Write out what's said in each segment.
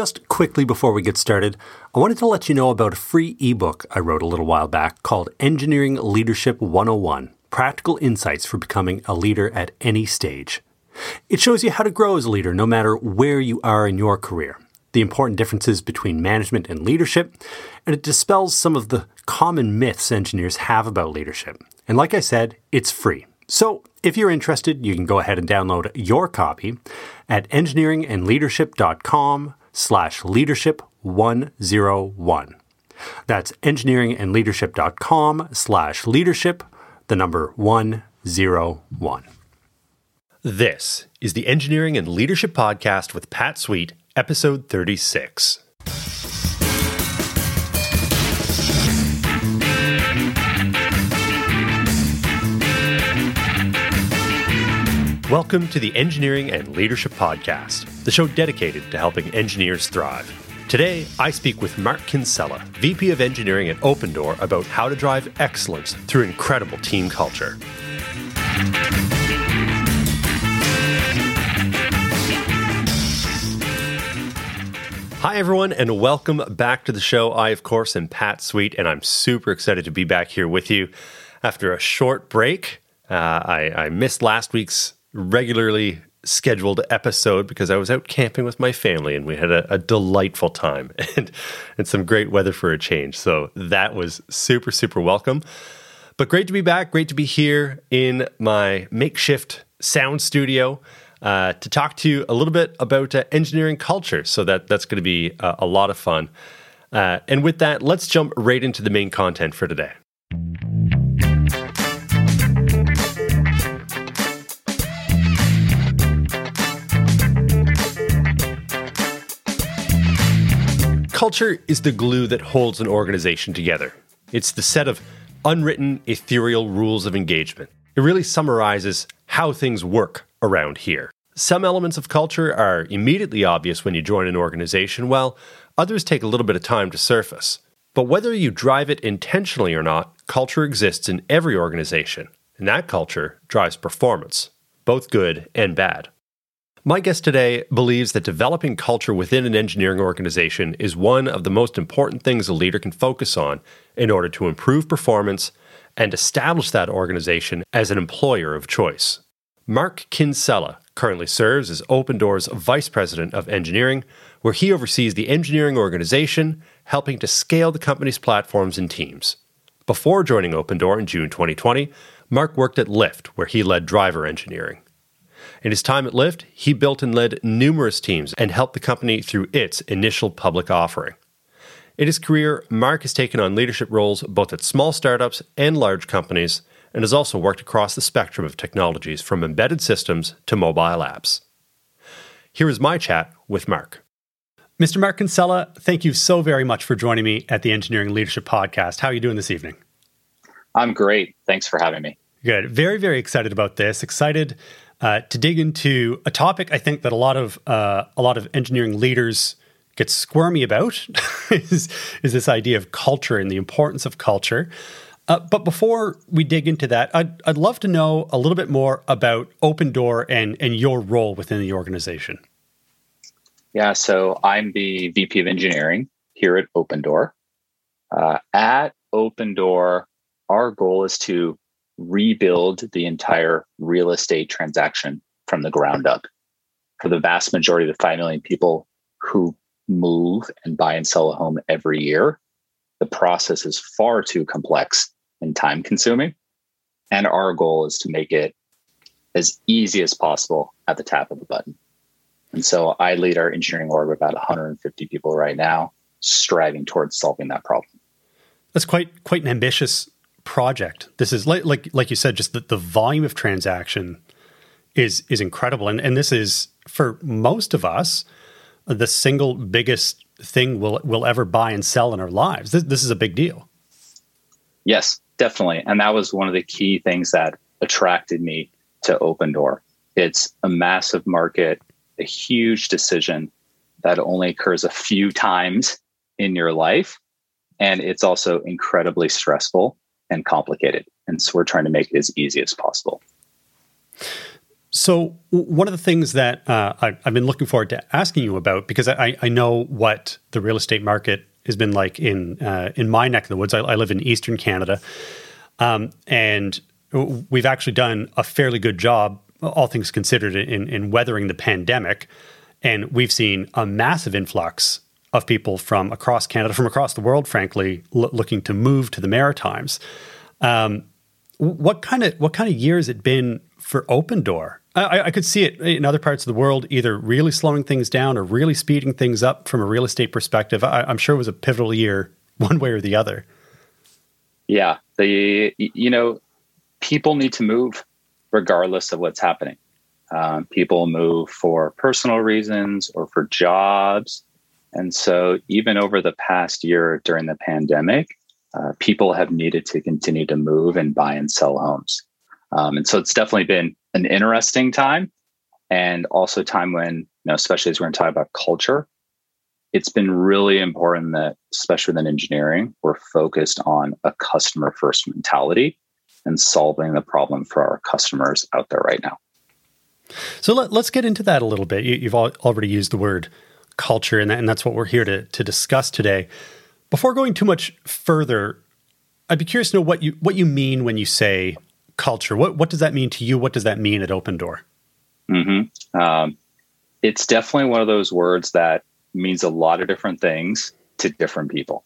Just quickly before we get started, I wanted to let you know about a free ebook I wrote a little while back called Engineering Leadership 101, Practical Insights for Becoming a Leader at Any Stage. It shows you how to grow as a leader no matter where you are in your career, the important differences between management and leadership, and it dispels some of the common myths engineers have about leadership. And like I said, it's free. So if you're interested, you can go ahead and download your copy at engineeringandleadership.com/leadership101. That's engineeringandleadership.com/leadership101. This is the Engineering and Leadership Podcast with Pat Sweet, episode 36. Welcome to the Engineering and Leadership Podcast, the show dedicated to helping engineers thrive. Today, I speak with Mark Kinsella, VP of Engineering at Opendoor, about how to drive excellence through incredible team culture. Hi, everyone, and welcome back to the show. I, of course, am Pat Sweet, and I'm super excited to be back here with you after a short break. I missed last week's regularly scheduled episode because I was out camping with my family and we had a delightful time and some great weather for a change. So that was super, super welcome. But great to be back. Great to be here in my makeshift sound studio to talk to you a little bit about engineering culture. So that's going to be a lot of fun. And with that, let's jump right into the main content for today. Culture is the glue that holds an organization together. It's the set of unwritten, ethereal rules of engagement. It really summarizes how things work around here. Some elements of culture are immediately obvious when you join an organization, while others take a little bit of time to surface. But whether you drive it intentionally or not, culture exists in every organization, and that culture drives performance, both good and bad. My guest today believes that developing culture within an engineering organization is one of the most important things a leader can focus on in order to improve performance and establish that organization as an employer of choice. Mark Kinsella currently serves as Opendoor's Vice President of Engineering, where he oversees the engineering organization, helping to scale the company's platforms and teams. Before joining Opendoor in June 2020, Mark worked at Lyft, where he led driver engineering. In his time at Lyft, he built and led numerous teams and helped the company through its initial public offering. In his career, Mark has taken on leadership roles both at small startups and large companies, and has also worked across the spectrum of technologies from embedded systems to mobile apps. Here is my chat with Mark. Mr. Mark Kinsella, thank you so very much for joining me at the Engineering Leadership Podcast. How are you doing this evening? I'm great. Thanks for having me. Good. Very, very excited about this. Excited to dig into a topic I think that a lot of engineering leaders get squirmy about is this idea of culture and the importance of culture. But before we dig into that, I'd love to know a little bit more about Opendoor and your role within the organization. Yeah, so I'm the VP of Engineering here at Opendoor. At Opendoor, our goal is to rebuild the entire real estate transaction from the ground up. For the vast majority of the 5 million people who move and buy and sell a home every year, the process is far too complex and time consuming. And our goal is to make it as easy as possible at the tap of a button. And so I lead our engineering org with about 150 people right now, striving towards solving that problem. That's quite an ambitious project. This is like you said, just the volume of transaction is incredible. And this is, for most of us, the single biggest thing we'll ever buy and sell in our lives. This is a big deal. Yes, definitely. And that was one of the key things that attracted me to Opendoor. It's a massive market, a huge decision that only occurs a few times in your life. And it's also incredibly stressful and complicated. And so we're trying to make it as easy as possible. So one of the things that I've been looking forward to asking you about, because I know what the real estate market has been like in my neck of the woods. I live in Eastern Canada, and we've actually done a fairly good job, all things considered, in weathering the pandemic. And we've seen a massive influx of people from across Canada, from across the world, frankly, looking to move to the Maritimes. What kind of year has it been for Opendoor? I could see it in other parts of the world, either really slowing things down or really speeding things up from a real estate perspective. I'm sure it was a pivotal year, one way or the other. Yeah, people need to move regardless of what's happening. People move for personal reasons or for jobs. And so even over the past year during the pandemic, people have needed to continue to move and buy and sell homes. And so it's definitely been an interesting time, and also time when, especially as we're going to talk about culture, it's been really important that, especially within engineering, we're focused on a customer first mentality and solving the problem for our customers out there right now. So let's get into that a little bit. You've already used the word culture, and that's what we're here to discuss today. Before going too much further, I'd be curious to know what you mean when you say culture. What does that mean to you? What does that mean at Opendoor? Mm-hmm. It's definitely one of those words that means a lot of different things to different people.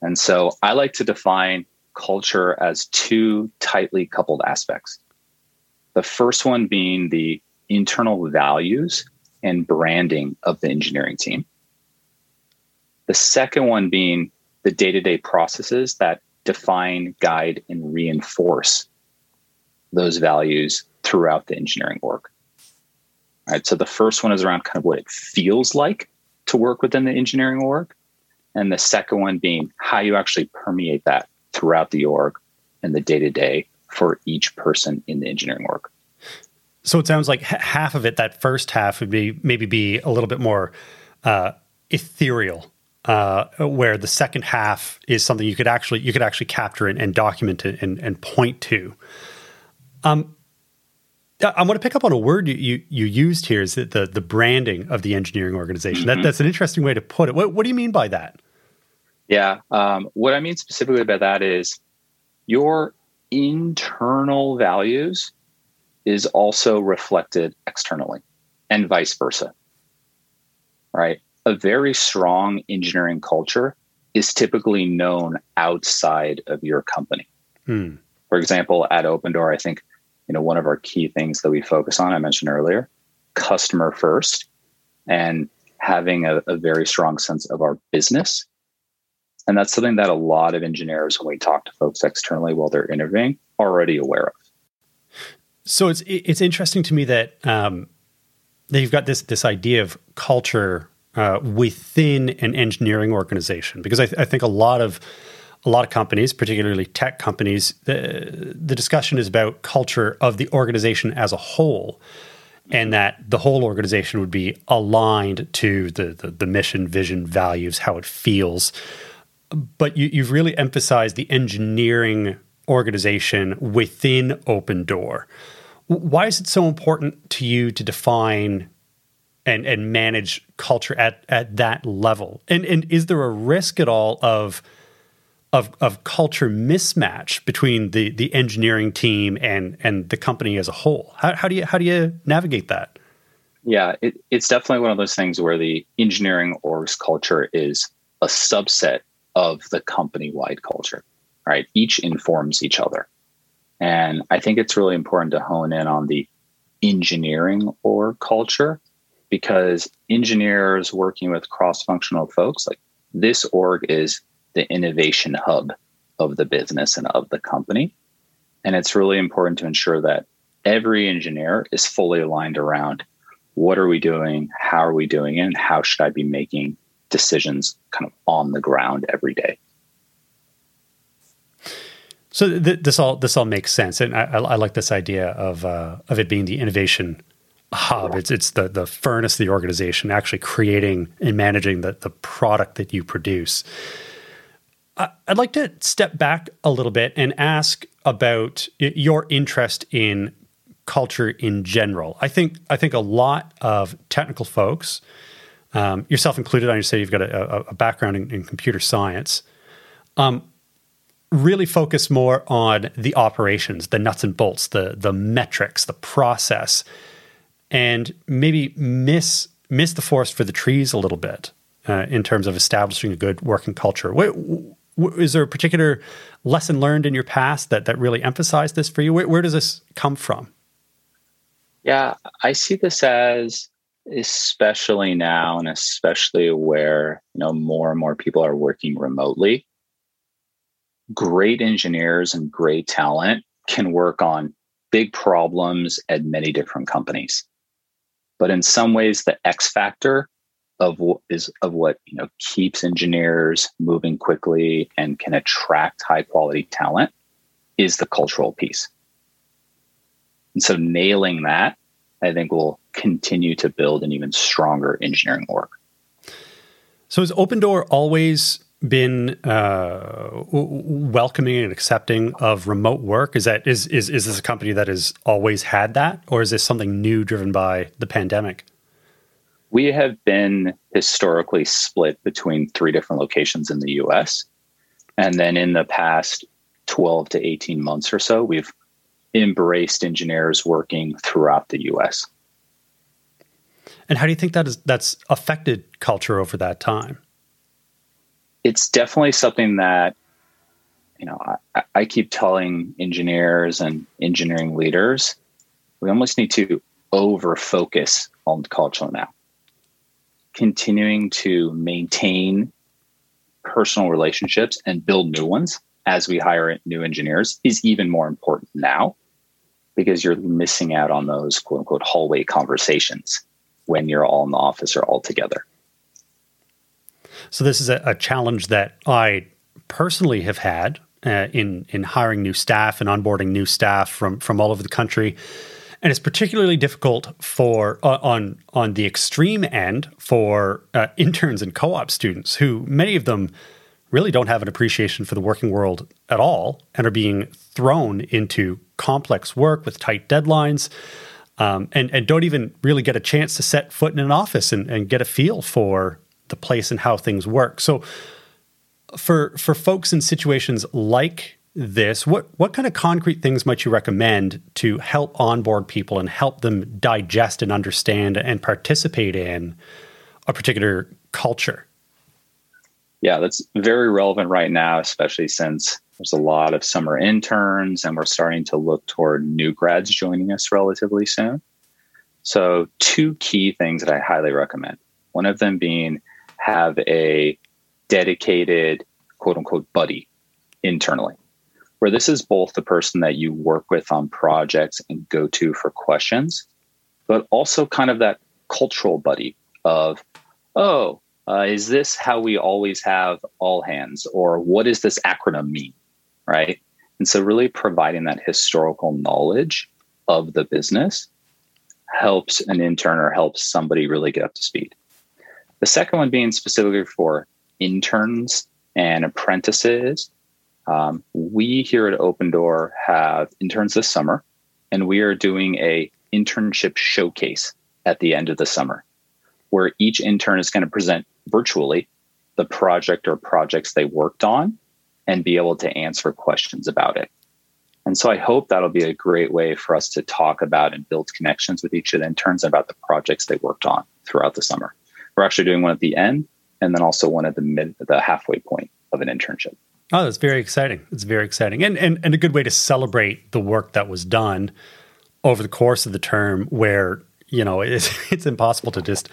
And so I like to define culture as two tightly coupled aspects. The first one being the internal values and branding of the engineering team. The second one being the day-to-day processes that define, guide, and reinforce those values throughout the engineering work. All right, so the first one is around kind of what it feels like to work within the engineering org, and the second one being how you actually permeate that throughout the org and the day-to-day for each person in the engineering org. So it sounds like half of it, that first half, would be maybe a little bit more ethereal, where the second half is something you could actually capture and document and point to. I want to pick up on a word you used here, is that the branding of the engineering organization. Mm-hmm. That's an interesting way to put it. What do you mean by that? Yeah. What I mean specifically by that is your internal values is also reflected externally, and vice versa, right? A very strong engineering culture is typically known outside of your company. Hmm. For example, at Opendoor, I think, one of our key things that we focus on, I mentioned earlier, customer first, and having a very strong sense of our business. And that's something that a lot of engineers, when we talk to folks externally while they're interviewing, are already aware of. So it's interesting to me that you've got this idea of culture within an engineering organization, because I think a lot of companies, particularly tech companies, the discussion is about culture of the organization as a whole, and that the whole organization would be aligned to the mission, vision, values, how it feels. But you've really emphasized the engineering organization within Opendoor. Why is it so important to you to define and manage culture at that level? And is there a risk at all of culture mismatch between the engineering team and the company as a whole? How do you navigate that? Yeah, it's definitely one of those things where the engineering org's culture is a subset of the company-wide culture, right? Each informs each other. And I think it's really important to hone in on the engineering org culture, because engineers working with cross-functional folks, like this org is the innovation hub of the business and of the company. And it's really important to ensure that every engineer is fully aligned around what are we doing, how are we doing it, and how should I be making decisions kind of on the ground every day. So this all makes sense. And I like this idea of it being the innovation hub. It's the furnace of the organization, actually creating and managing the product that you produce. I'd like to step back a little bit and ask about your interest in culture in general? I think a lot of technical folks, yourself included, I understand you've got a background in computer science, really focus more on the operations, the nuts and bolts, the metrics, the process, and maybe miss the forest for the trees a little bit in terms of establishing a good working culture. Is there a particular lesson learned in your past that really emphasized this for you? Where does this come from? Yeah, I see this as, especially now and especially where, more and more people are working remotely, great engineers and great talent can work on big problems at many different companies. But in some ways, the X factor of what keeps engineers moving quickly and can attract high quality talent is the cultural piece. And so nailing that, I think, will continue to build an even stronger engineering org. So has Opendoor always been welcoming and accepting of remote work? Is this a company that has always had that, or is this something new driven by the pandemic? We have been historically split between three different locations in the U.S. And then in the past 12 to 18 months or so, we've embraced engineers working throughout the U.S. And how do you think that's affected culture over that time? It's definitely something that, I keep telling engineers and engineering leaders, we almost need to over-focus on culture now. Continuing to maintain personal relationships and build new ones as we hire new engineers is even more important now, because you're missing out on those quote unquote hallway conversations when you're all in the office or all together. So this is a challenge that I personally have had in hiring new staff and onboarding new staff from all over the country. And it's particularly difficult on the extreme end for interns and co-op students, who many of them really don't have an appreciation for the working world at all and are being thrown into complex work with tight deadlines, and don't even really get a chance to set foot in an office and get a feel for the place and how things work. So for folks in situations like this, what kind of concrete things might you recommend to help onboard people and help them digest and understand and participate in a particular culture? Yeah, that's very relevant right now, especially since there's a lot of summer interns and we're starting to look toward new grads joining us relatively soon. So two key things that I highly recommend. One of them being have a dedicated quote unquote buddy internally, where this is both the person that you work with on projects and go to for questions, but also kind of that cultural buddy of, is this how we always have all hands? Or what does this acronym mean, right? And so really providing that historical knowledge of the business helps an intern or helps somebody really get up to speed. The second one being specifically for interns and apprentices. We here at Opendoor have interns this summer, and we are doing an internship showcase at the end of the summer, where each intern is going to present virtually the project or projects they worked on and be able to answer questions about it. And so I hope that'll be a great way for us to talk about and build connections with each of the interns about the projects they worked on throughout the summer. We're actually doing one at the end and then also one at the halfway point of an internship. Oh, that's very exciting. It's very exciting. And a good way to celebrate the work that was done over the course of the term, where, it's impossible to just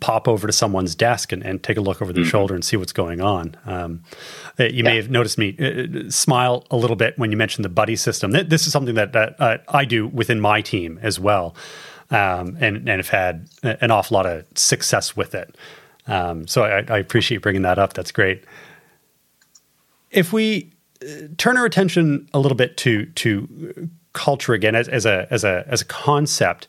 pop over to someone's desk and take a look over their shoulder and see what's going on. You may have noticed me smile a little bit when you mentioned the buddy system. This is something that I do within my team as well, and have had an awful lot of success with it. So I appreciate bringing that up. That's great. If we turn our attention a little bit to culture again as a concept,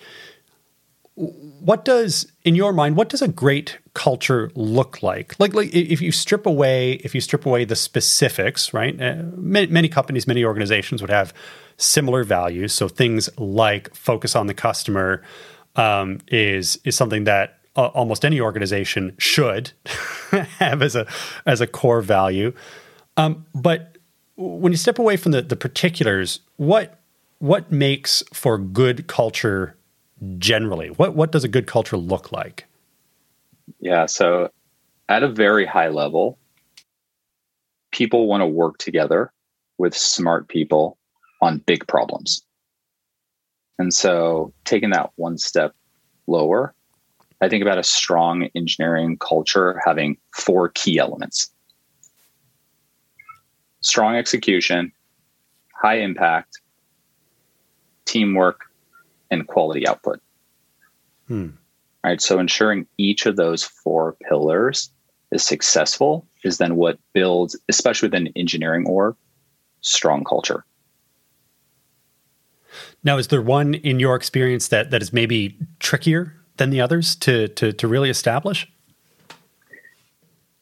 What does, in your mind, what does a great culture look like? Like if you strip away the specifics, right? Many companies, many organizations would have similar values. So things like focus on the customer is something that almost any organization should have as a core value. But when you step away from the particulars, what makes for good culture? Generally, what does a good culture look like? Yeah, so at a very high level, people want to work together with smart people on big problems. And so taking that one step lower, I think about a strong engineering culture having four key elements. Strong execution, high impact, teamwork, and quality output. All right, so ensuring each of those four pillars is successful is then what builds, especially within engineering org, strong culture. Now, is there one in your experience that is maybe trickier than the others to really establish?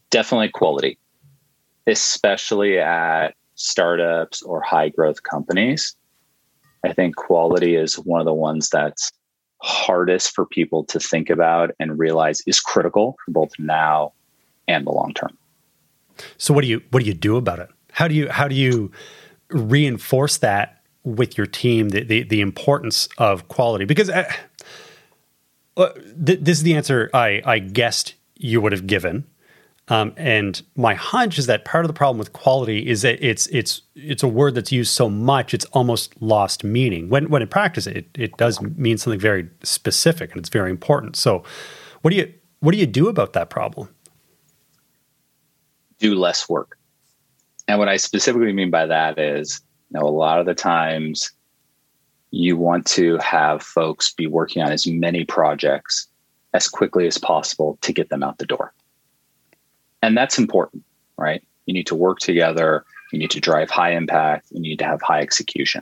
Definitely quality, especially at startups or high growth companies. I think quality is one of the ones that's hardest for people to think about and realize is critical for both now and the long term. So what do you do about it? How do you reinforce that with your team, the importance of quality? Because this is the answer I guessed you would have given. And my hunch is that part of the problem with quality is that it's a word that's used so much it's almost lost meaning. When in practice it does mean something very specific and it's very important. So what do you do about that problem? Do less work. And what I specifically mean by that is, a lot of the times you want to have folks be working on as many projects as quickly as possible to get them out the door. And that's important, right? You need to work together. You need to drive high impact. You need to have high execution.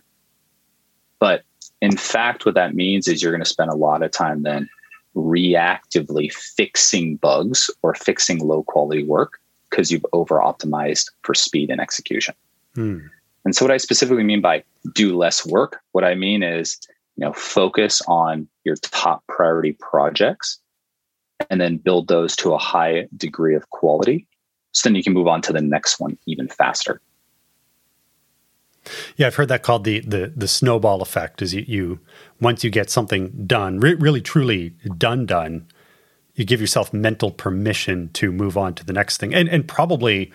But in fact, what that means is you're going to spend a lot of time then reactively fixing bugs or fixing low quality work because you've over-optimized for speed and execution. And so what I specifically mean by do less work, what I mean is, focus on your top priority projects and then build those to a high degree of quality. So then you can move on to the next one even faster. Yeah, I've heard that called the snowball effect. Is you once you get something done, really truly done, you give yourself mental permission to move on to the next thing. And probably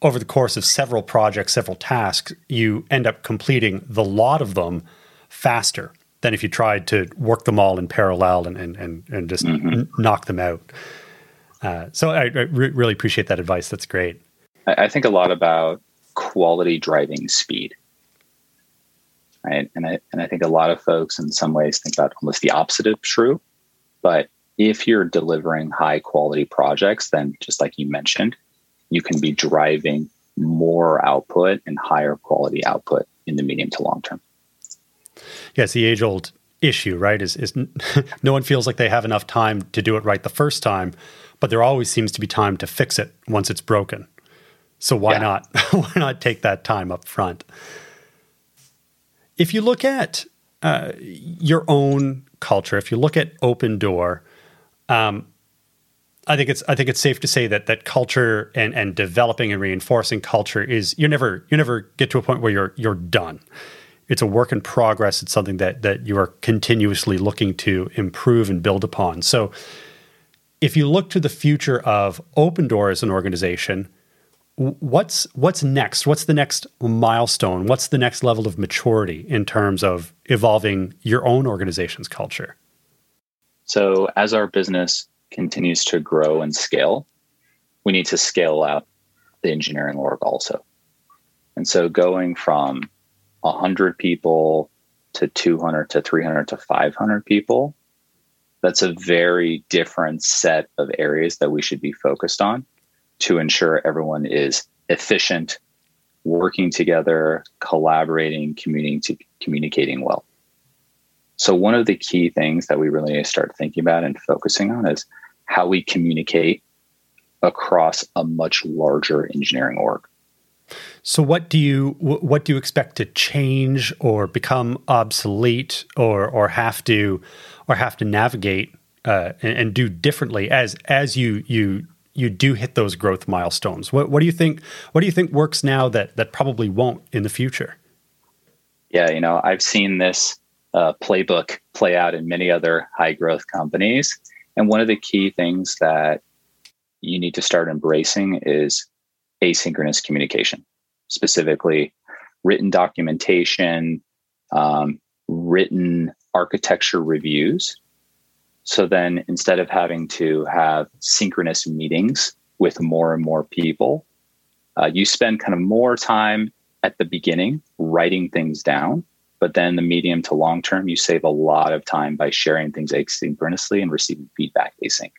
over the course of several projects, several tasks, you end up completing the lot of them faster than if you tried to work them all in parallel and just knock them out. So I really appreciate that advice. That's great. I think a lot about quality driving speed, right? And I think a lot of folks in some ways think about almost the opposite of true. But if you're delivering high quality projects, then just like you mentioned, you can be driving more output and higher quality output in the medium to long term. Yeah, it's the age-old issue, right? Is no one feels like they have enough time to do it right the first time, but there always seems to be time to fix it once it's broken. So why not take that time up front? If you look at your own culture, if you look at Opendoor, I think it's safe to say that culture and developing and reinforcing culture is you never get to a point where you're done. It's a work in progress. It's something that you are continuously looking to improve and build upon. So if you look to the future of Opendoor as an organization, what's next? What's the next milestone? What's the next level of maturity in terms of evolving your own organization's culture? So as our business continues to grow and scale, we need to scale out the engineering org also. And so going from 100 people to 200 to 300 to 500 people, that's a very different set of areas that we should be focused on to ensure everyone is efficient, working together, collaborating, communicating well. So one of the key things that we really need to start thinking about and focusing on is how we communicate across a much larger engineering org. So what do you expect to change or become obsolete or have to navigate and do differently as you do hit those growth milestones? What do you think works now that probably won't in the future? Yeah, I've seen this playbook play out in many other high growth companies, and one of the key things that you need to start embracing is asynchronous communication, specifically written documentation, written architecture reviews. So then instead of having to have synchronous meetings with more and more people, you spend kind of more time at the beginning writing things down, but then the medium to long term, you save a lot of time by sharing things asynchronously and receiving feedback async.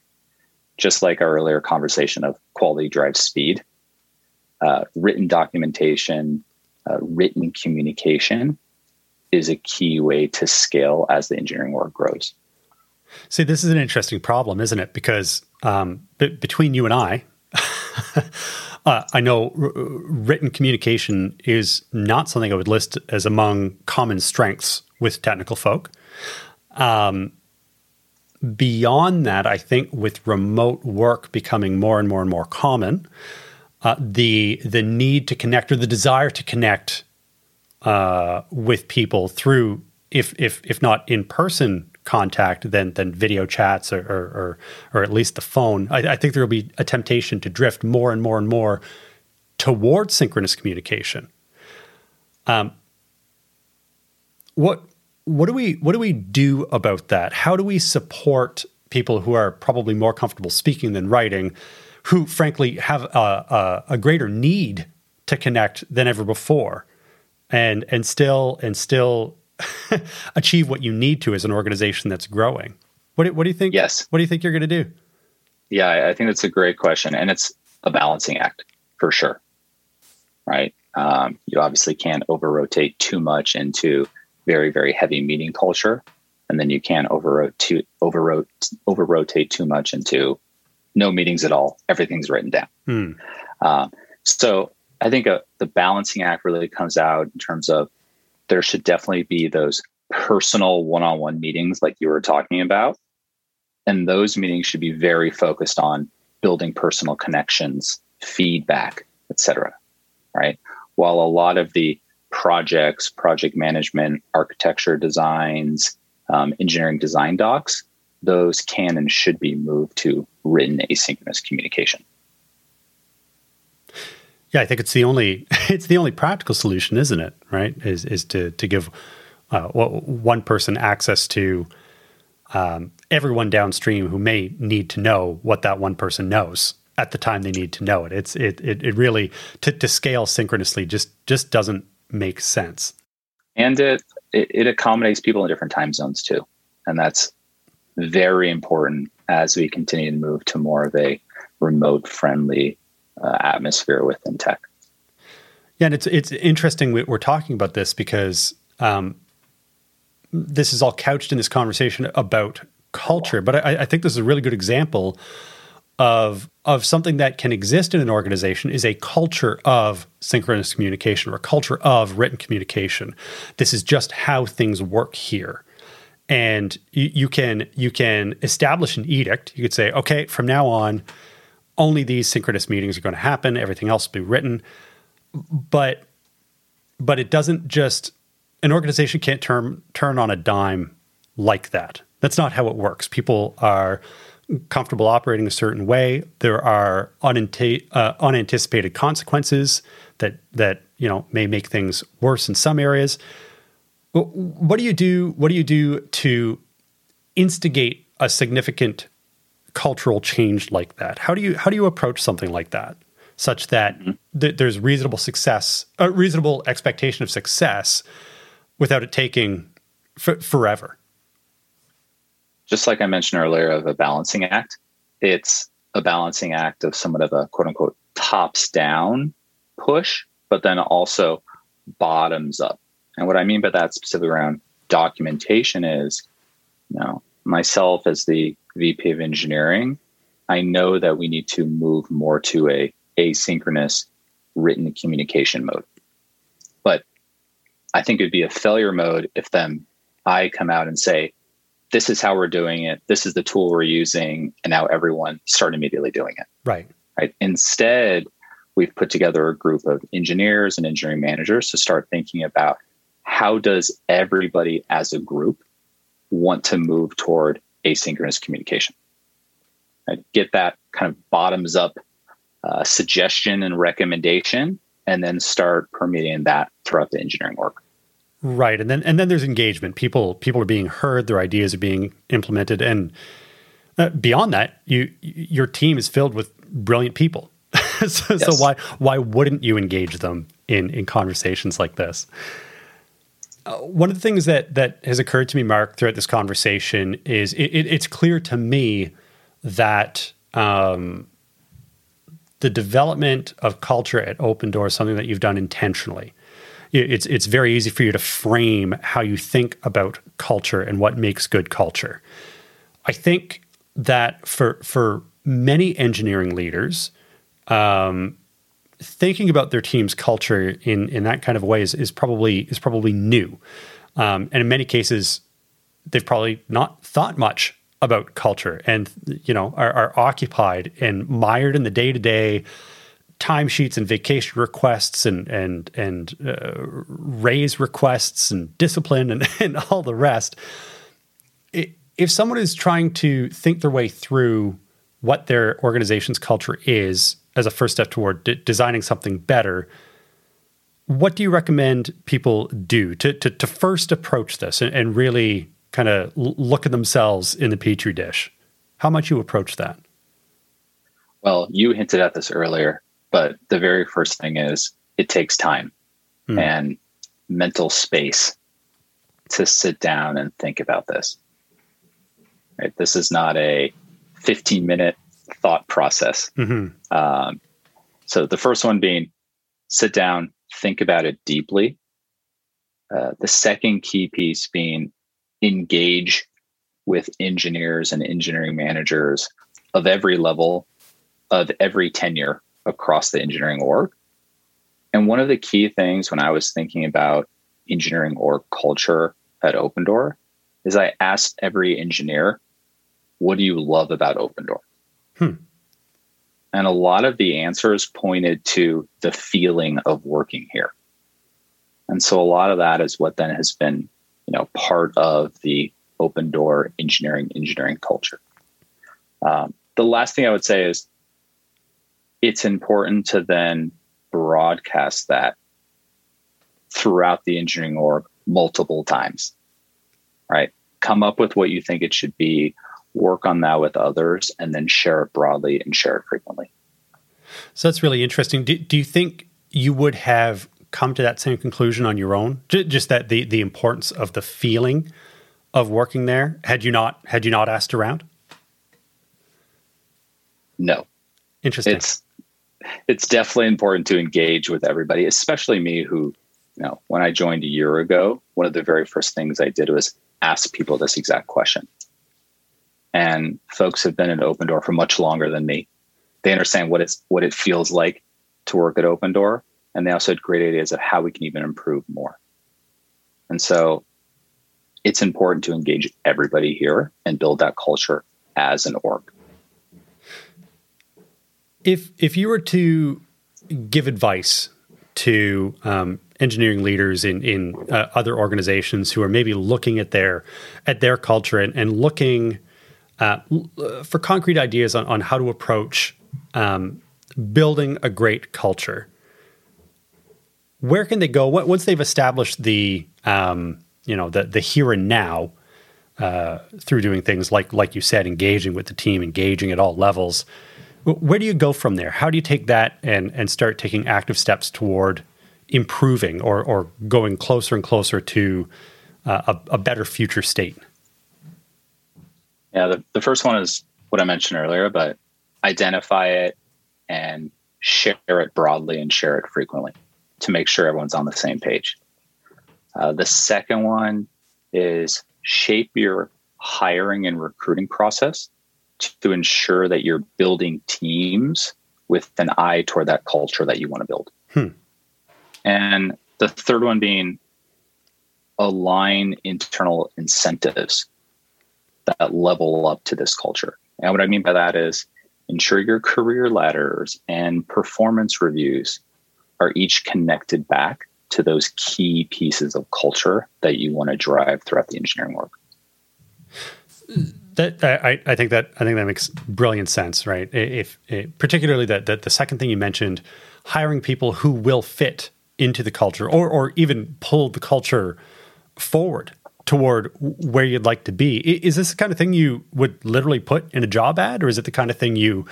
Just like our earlier conversation of quality drives speed, written documentation, written communication is a key way to scale as the engineering org grows. See, this is an interesting problem, isn't it? Because between you and I, I know written communication is not something I would list as among common strengths with technical folk. Beyond that, I think with remote work becoming more and more and more common, the need to connect or the desire to connect with people through, if not in person contact, then video chats or at least the phone. I think there will be a temptation to drift more and more and more towards synchronous communication. What do we do about that? How do we support people who are probably more comfortable speaking than writing, who frankly have a greater need to connect than ever before, and still achieve what you need to as an organization that's growing? What do you think? Yes. What do you think you're going to do? Yeah, I think that's a great question, and it's a balancing act for sure. Right? You obviously can't over-rotate too much into very, very heavy meeting culture. And then you can't over-rotate too much into no meetings at all. Everything's written down. So I think the balancing act really comes out in terms of there should definitely be those personal one-on-one meetings like you were talking about. And those meetings should be very focused on building personal connections, feedback, etc. Right? While a lot of the projects, project management, architecture designs, engineering design docs, those can and should be moved to written asynchronous communication. Yeah, I think it's the only practical solution, isn't it? Right? Is to give one person access to everyone downstream who may need to know what that one person knows at the time they need to know it. It really to scale synchronously just doesn't makes sense, and it accommodates people in different time zones too, and that's very important as we continue to move to more of a remote-friendly atmosphere within tech. Yeah, and it's interesting we're talking about this because this is all couched in this conversation about culture, but I think this is a really good example of something that can exist in an organization is a culture of synchronous communication or a culture of written communication. This is just how things work here. And you can establish an edict. You could say, okay, from now on, only these synchronous meetings are going to happen. Everything else will be written. But it doesn't just, an organization can't turn on a dime like that. That's not how it works. People are comfortable operating a certain way. There are unanticipated consequences that may make things worse in some areas. What do you do to instigate a significant cultural change like that? How do you approach something like that, such that there's reasonable expectation of success, without it taking forever? Just like I mentioned earlier of a balancing act, it's a balancing act of somewhat of a quote unquote tops down push, but then also bottoms up. And what I mean by that specifically around documentation is, you know, myself as the VP of engineering, I know that we need to move more to a asynchronous written communication mode. But I think it'd be a failure mode if then I come out and say, this is how we're doing it. This is the tool we're using. And now everyone start immediately doing it. Right. Instead, we've put together a group of engineers and engineering managers to start thinking about how does everybody as a group want to move toward asynchronous communication. Right? Get that kind of bottoms up suggestion and recommendation, and then start permeating that throughout the engineering work. Right. And then there's engagement. People are being heard, their ideas are being implemented. And beyond that, your team is filled with brilliant people. So why wouldn't you engage them in conversations like this? One of the things that has occurred to me, Mark, throughout this conversation is it's clear to me that the development of culture at Opendoor is something that you've done intentionally. It's very easy for you to frame how you think about culture and what makes good culture. I think that for many engineering leaders, thinking about their team's culture in that kind of way is probably new. And in many cases, they've probably not thought much about culture and, you know, are occupied and mired in the day-to-day timesheets and vacation requests and raise requests and discipline and all the rest. If someone is trying to think their way through what their organization's culture is as a first step toward designing something better, what do you recommend people do to first approach this and really kind of look at themselves in the Petri dish? How might you approach that? Well, you hinted at this earlier, but the very first thing is it takes time and mental space to sit down and think about this. Right? This is not a 15-minute thought process. Mm-hmm. So the first one being sit down, think about it deeply. The second key piece being engage with engineers and engineering managers of every level, of every tenure across the engineering org. And one of the key things when I was thinking about engineering org culture at Opendoor is I asked every engineer, what do you love about Opendoor? And a lot of the answers pointed to the feeling of working here. And so a lot of that is what then has been, you know, part of the Opendoor engineering culture. The last thing I would say is it's important to then broadcast that throughout the engineering org multiple times, right? Come up with what you think it should be, work on that with others, and then share it broadly and share it frequently. So that's really interesting. Do you think you would have come to that same conclusion on your own? Just that the importance of the feeling of working there, had you not asked around? No. Interesting. It's definitely important to engage with everybody, especially me who, you know, when I joined a year ago, one of the very first things I did was ask people this exact question. And folks have been at Opendoor for much longer than me. They understand what it feels like to work at Opendoor, and they also had great ideas of how we can even improve more. And so it's important to engage everybody here and build that culture as an org. If you were to give advice to engineering leaders in other organizations who are maybe looking at their culture and looking for concrete ideas on how to approach building a great culture, where can they go? Once they've established the here and now through doing things like you said, engaging with the team, engaging at all levels, where do you go from there? How do you take that and start taking active steps toward improving or going closer and closer to a better future state? Yeah, the first one is what I mentioned earlier, but identify it and share it broadly and share it frequently to make sure everyone's on the same page. The second one is shape your hiring and recruiting process to ensure that you're building teams with an eye toward that culture that you want to build. And the third one being align internal incentives that level up to this culture. And what I mean by that is ensure your career ladders and performance reviews are each connected back to those key pieces of culture that you want to drive throughout the engineering work. I think that makes brilliant sense, right? If particularly that the second thing you mentioned, hiring people who will fit into the culture, or even pull the culture forward toward where you'd like to be. Is this the kind of thing you would literally put in a job ad, or is it the kind of thing you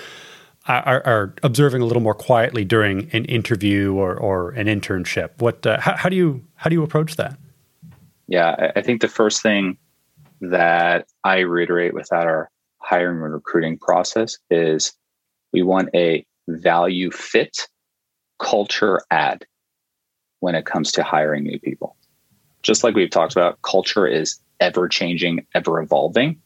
are observing a little more quietly during an interview or an internship? What how do you approach that? Yeah, I think the first thing that I reiterate without our hiring and recruiting process is we want a value fit culture ad when it comes to hiring new people. Just like we've talked about, culture is ever changing, ever evolving.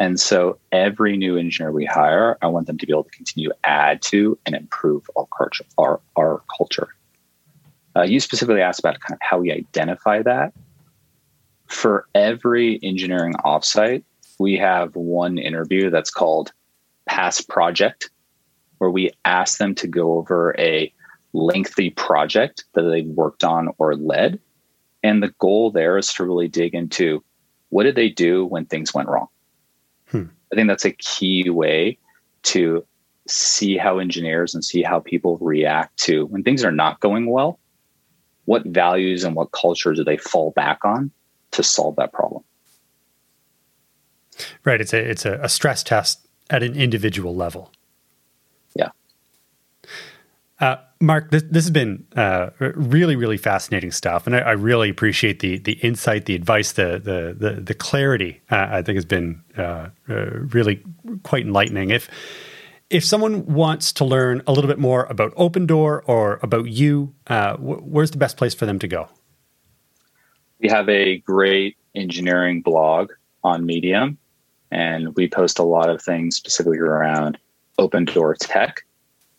And so every new engineer we hire, I want them to be able to continue to add to and improve our culture. You specifically asked about kind of how we identify that. For every engineering offsite, we have one interview that's called Past Project, where we ask them to go over a lengthy project that they've worked on or led. And the goal there is to really dig into what did they do when things went wrong? I think that's a key way to see how engineers and see how people react to when things are not going well. What values and what culture do they fall back on to solve that problem? Right. It's a stress test at an individual level. Yeah. Mark, this has been really, really fascinating stuff. And I really appreciate the insight, the advice, the clarity. I think has been really quite enlightening. If someone wants to learn a little bit more about Opendoor or about you, where's the best place for them to go? We have a great engineering blog on Medium, and we post a lot of things specifically around Opendoor tech,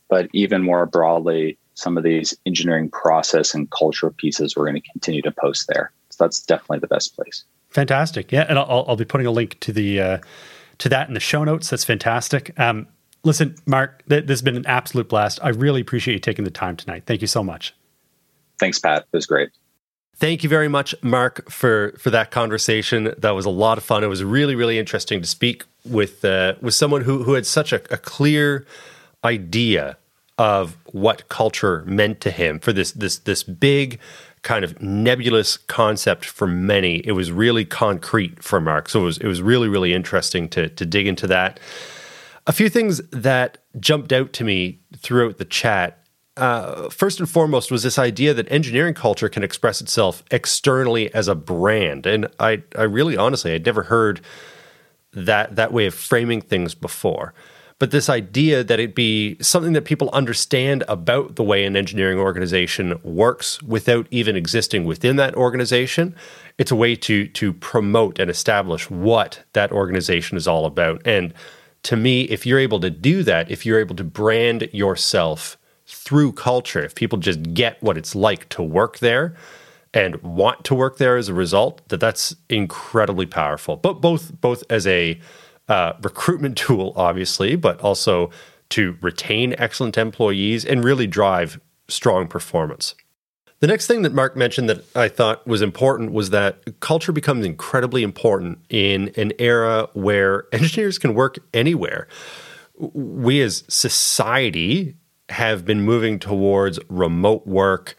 but even more broadly, some of these engineering process and cultural pieces we're going to continue to post there. So that's definitely the best place. Fantastic. Yeah, and I'll be putting a link to the to that in the show notes. That's fantastic. Listen, Mark, this has been an absolute blast. I really appreciate you taking the time tonight. Thank you so much. Thanks, Pat. It was great. Thank you very much, Mark, for that conversation. That was a lot of fun. It was really, really interesting to speak with someone who had such a clear idea of what culture meant to him. For this big kind of nebulous concept for many, it was really concrete for Mark. So it was really, really interesting to dig into that. A few things that jumped out to me throughout the chat. First and foremost was this idea that engineering culture can express itself externally as a brand. And I really honestly, I'd never heard that way of framing things before. But this idea that it be something that people understand about the way an engineering organization works without even existing within that organization, it's a way to promote and establish what that organization is all about. And to me, if you're able to do that, if you're able to brand yourself through culture, if people just get what it's like to work there and want to work there as a result, that's incredibly powerful. But both as a recruitment tool, obviously, but also to retain excellent employees and really drive strong performance. The next thing that Mark mentioned that I thought was important was that culture becomes incredibly important in an era where engineers can work anywhere. We as society have been moving towards remote work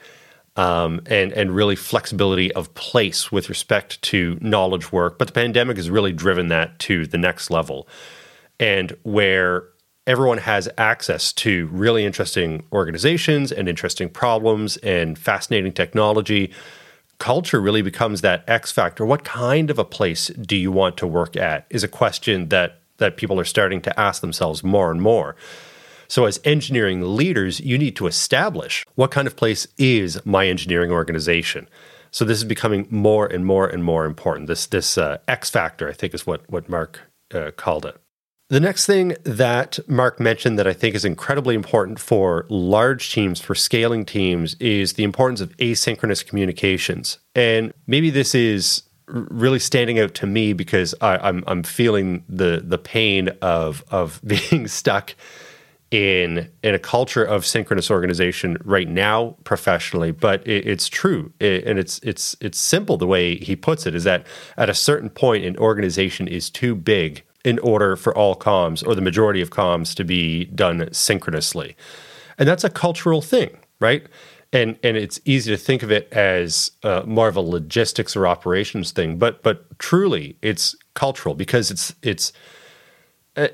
and really flexibility of place with respect to knowledge work. But the pandemic has really driven that to the next level, and where everyone has access to really interesting organizations and interesting problems and fascinating technology, culture really becomes that X factor. What kind of a place do you want to work at is a question that people are starting to ask themselves more and more. So as engineering leaders, you need to establish what kind of place is my engineering organization. So this is becoming more and more and more important. This X factor, I think, is what Mark called it. The next thing that Mark mentioned that I think is incredibly important for large teams, for scaling teams, is the importance of asynchronous communications. And maybe this is really standing out to me because I'm feeling the pain of being stuck in a culture of synchronous organization right now professionally, but it's true. And it's simple. The way he puts it is that at a certain point, an organization is too big in order for all comms or the majority of comms to be done synchronously. And that's a cultural thing, right? And it's easy to think of it as more of a logistics or operations thing, but truly it's cultural because it's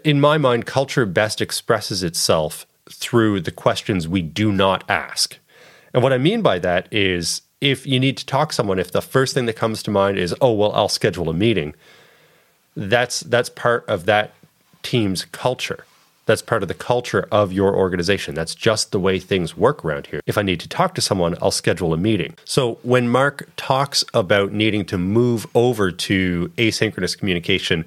in my mind, culture best expresses itself through the questions we do not ask. And what I mean by that is if you need to talk to someone, if the first thing that comes to mind is, oh, well, I'll schedule a meeting, that's part of that team's culture. That's part of the culture of your organization. That's just the way things work around here. If I need to talk to someone, I'll schedule a meeting. So when Mark talks about needing to move over to asynchronous communication,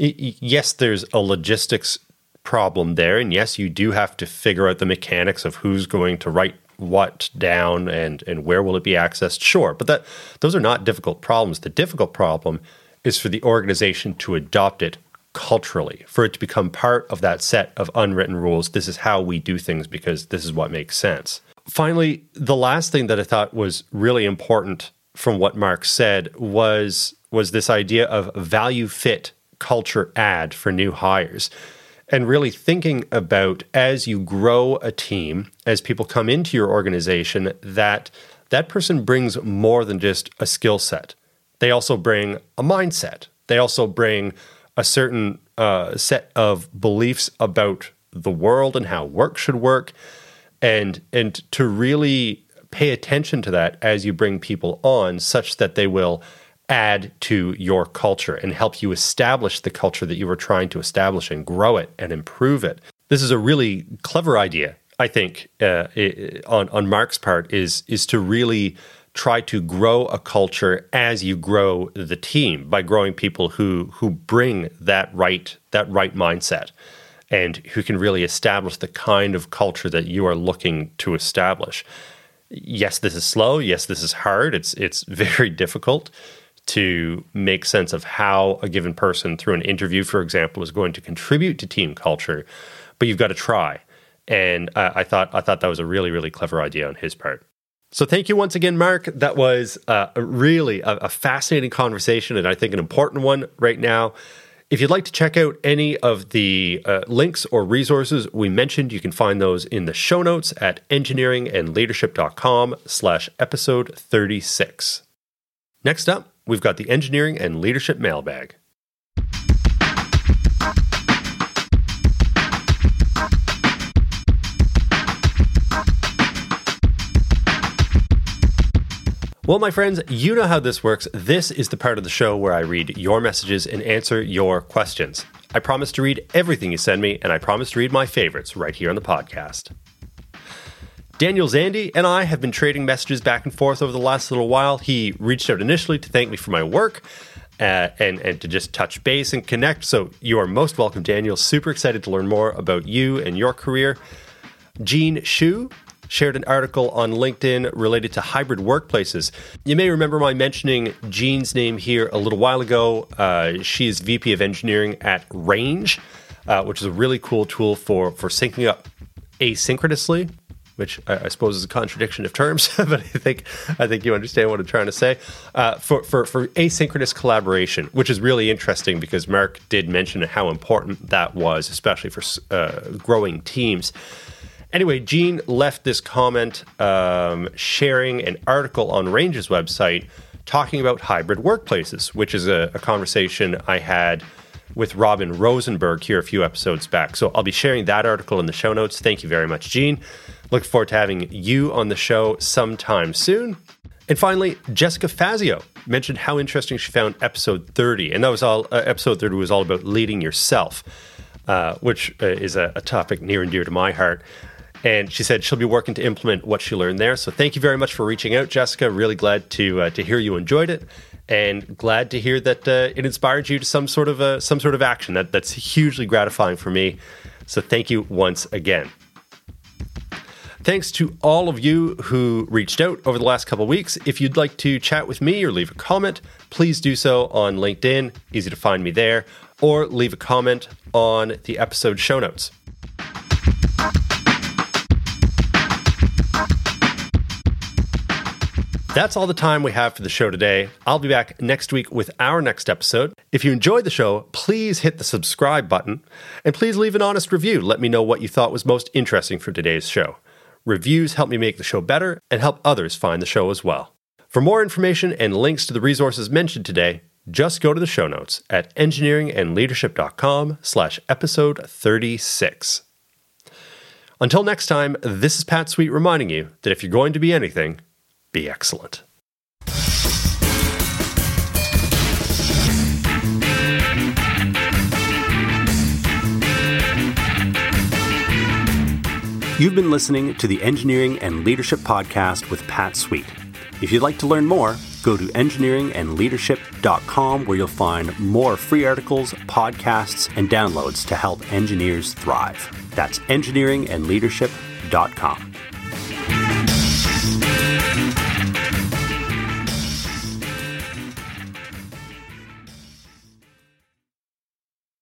yes, there's a logistics problem there, and yes, you do have to figure out the mechanics of who's going to write what down and where will it be accessed, sure, but those are not difficult problems. The difficult problem is for the organization to adopt it culturally, for it to become part of that set of unwritten rules. This is how we do things because this is what makes sense. Finally, the last thing that I thought was really important from what Mark said was this idea of value fit culture add for new hires, and really thinking about as you grow a team, as people come into your organization, that person brings more than just a skill set. They also bring a mindset. They also bring a certain set of beliefs about the world and how work should work, and to really pay attention to that as you bring people on, such that they will add to your culture and help you establish the culture that you were trying to establish and grow it and improve it. This is a really clever idea, I think, on Mark's part, is to really try to grow a culture as you grow the team by growing people who bring that right mindset and who can really establish the kind of culture that you are looking to establish. Yes, this is slow. Yes, this is hard. It's very difficult to make sense of how a given person through an interview, for example, is going to contribute to team culture, but you've got to try. And I thought that was a really, really clever idea on his part. So thank you once again, Mark. That was really a fascinating conversation, and I think an important one right now. If you'd like to check out any of the links or resources we mentioned, you can find those in the show notes at engineeringandleadership.com/episode36. Next up, we've got the Engineering and Leadership Mailbag. Well, my friends, you know how this works. This is the part of the show where I read your messages and answer your questions. I promise to read everything you send me, and I promise to read my favorites right here on the podcast. Daniel Zandi and I have been trading messages back and forth over the last little while. He reached out initially to thank me for my work and to just touch base and connect. So you are most welcome, Daniel. Super excited to learn more about you and your career. Jean Hsu shared an article on LinkedIn related to hybrid workplaces. You may remember my mentioning Jean's name here a little while ago. She is VP of Engineering at Range, which is a really cool tool for syncing up asynchronously, which I suppose is a contradiction of terms, but I think you understand what I'm trying to say, for asynchronous collaboration, which is really interesting because Mark did mention how important that was, especially for growing teams. Anyway, Jean left this comment sharing an article on Range's website talking about hybrid workplaces, which is a conversation I had with Robin Rosenberg here a few episodes back. So I'll be sharing that article in the show notes. Thank you very much, Jean. Look forward to having you on the show sometime soon. And finally, Jessica Fazio mentioned how interesting she found episode 30. And that was all. Episode 30 was all about leading yourself, which is a topic near and dear to my heart. And she said she'll be working to implement what she learned there. So thank you very much for reaching out, Jessica. Really glad to hear you enjoyed it, and glad to hear that it inspired you to some sort of action. That's hugely gratifying for me. So thank you once again. Thanks to all of you who reached out over the last couple of weeks. If you'd like to chat with me or leave a comment, please do so on LinkedIn. Easy to find me there. Or leave a comment on the episode show notes. That's all the time we have for the show today. I'll be back next week with our next episode. If you enjoyed the show, please hit the subscribe button, and please leave an honest review. Let me know what you thought was most interesting for today's show. Reviews help me make the show better and help others find the show as well. For more information and links to the resources mentioned today, just go to the show notes at engineeringandleadership.com/episode36. Until next time, this is Pat Sweet reminding you that if you're going to be anything, be excellent. You've been listening to the Engineering and Leadership Podcast with Pat Sweet. If you'd like to learn more, go to engineeringandleadership.com, where you'll find more free articles, podcasts, and downloads to help engineers thrive. That's engineeringandleadership.com.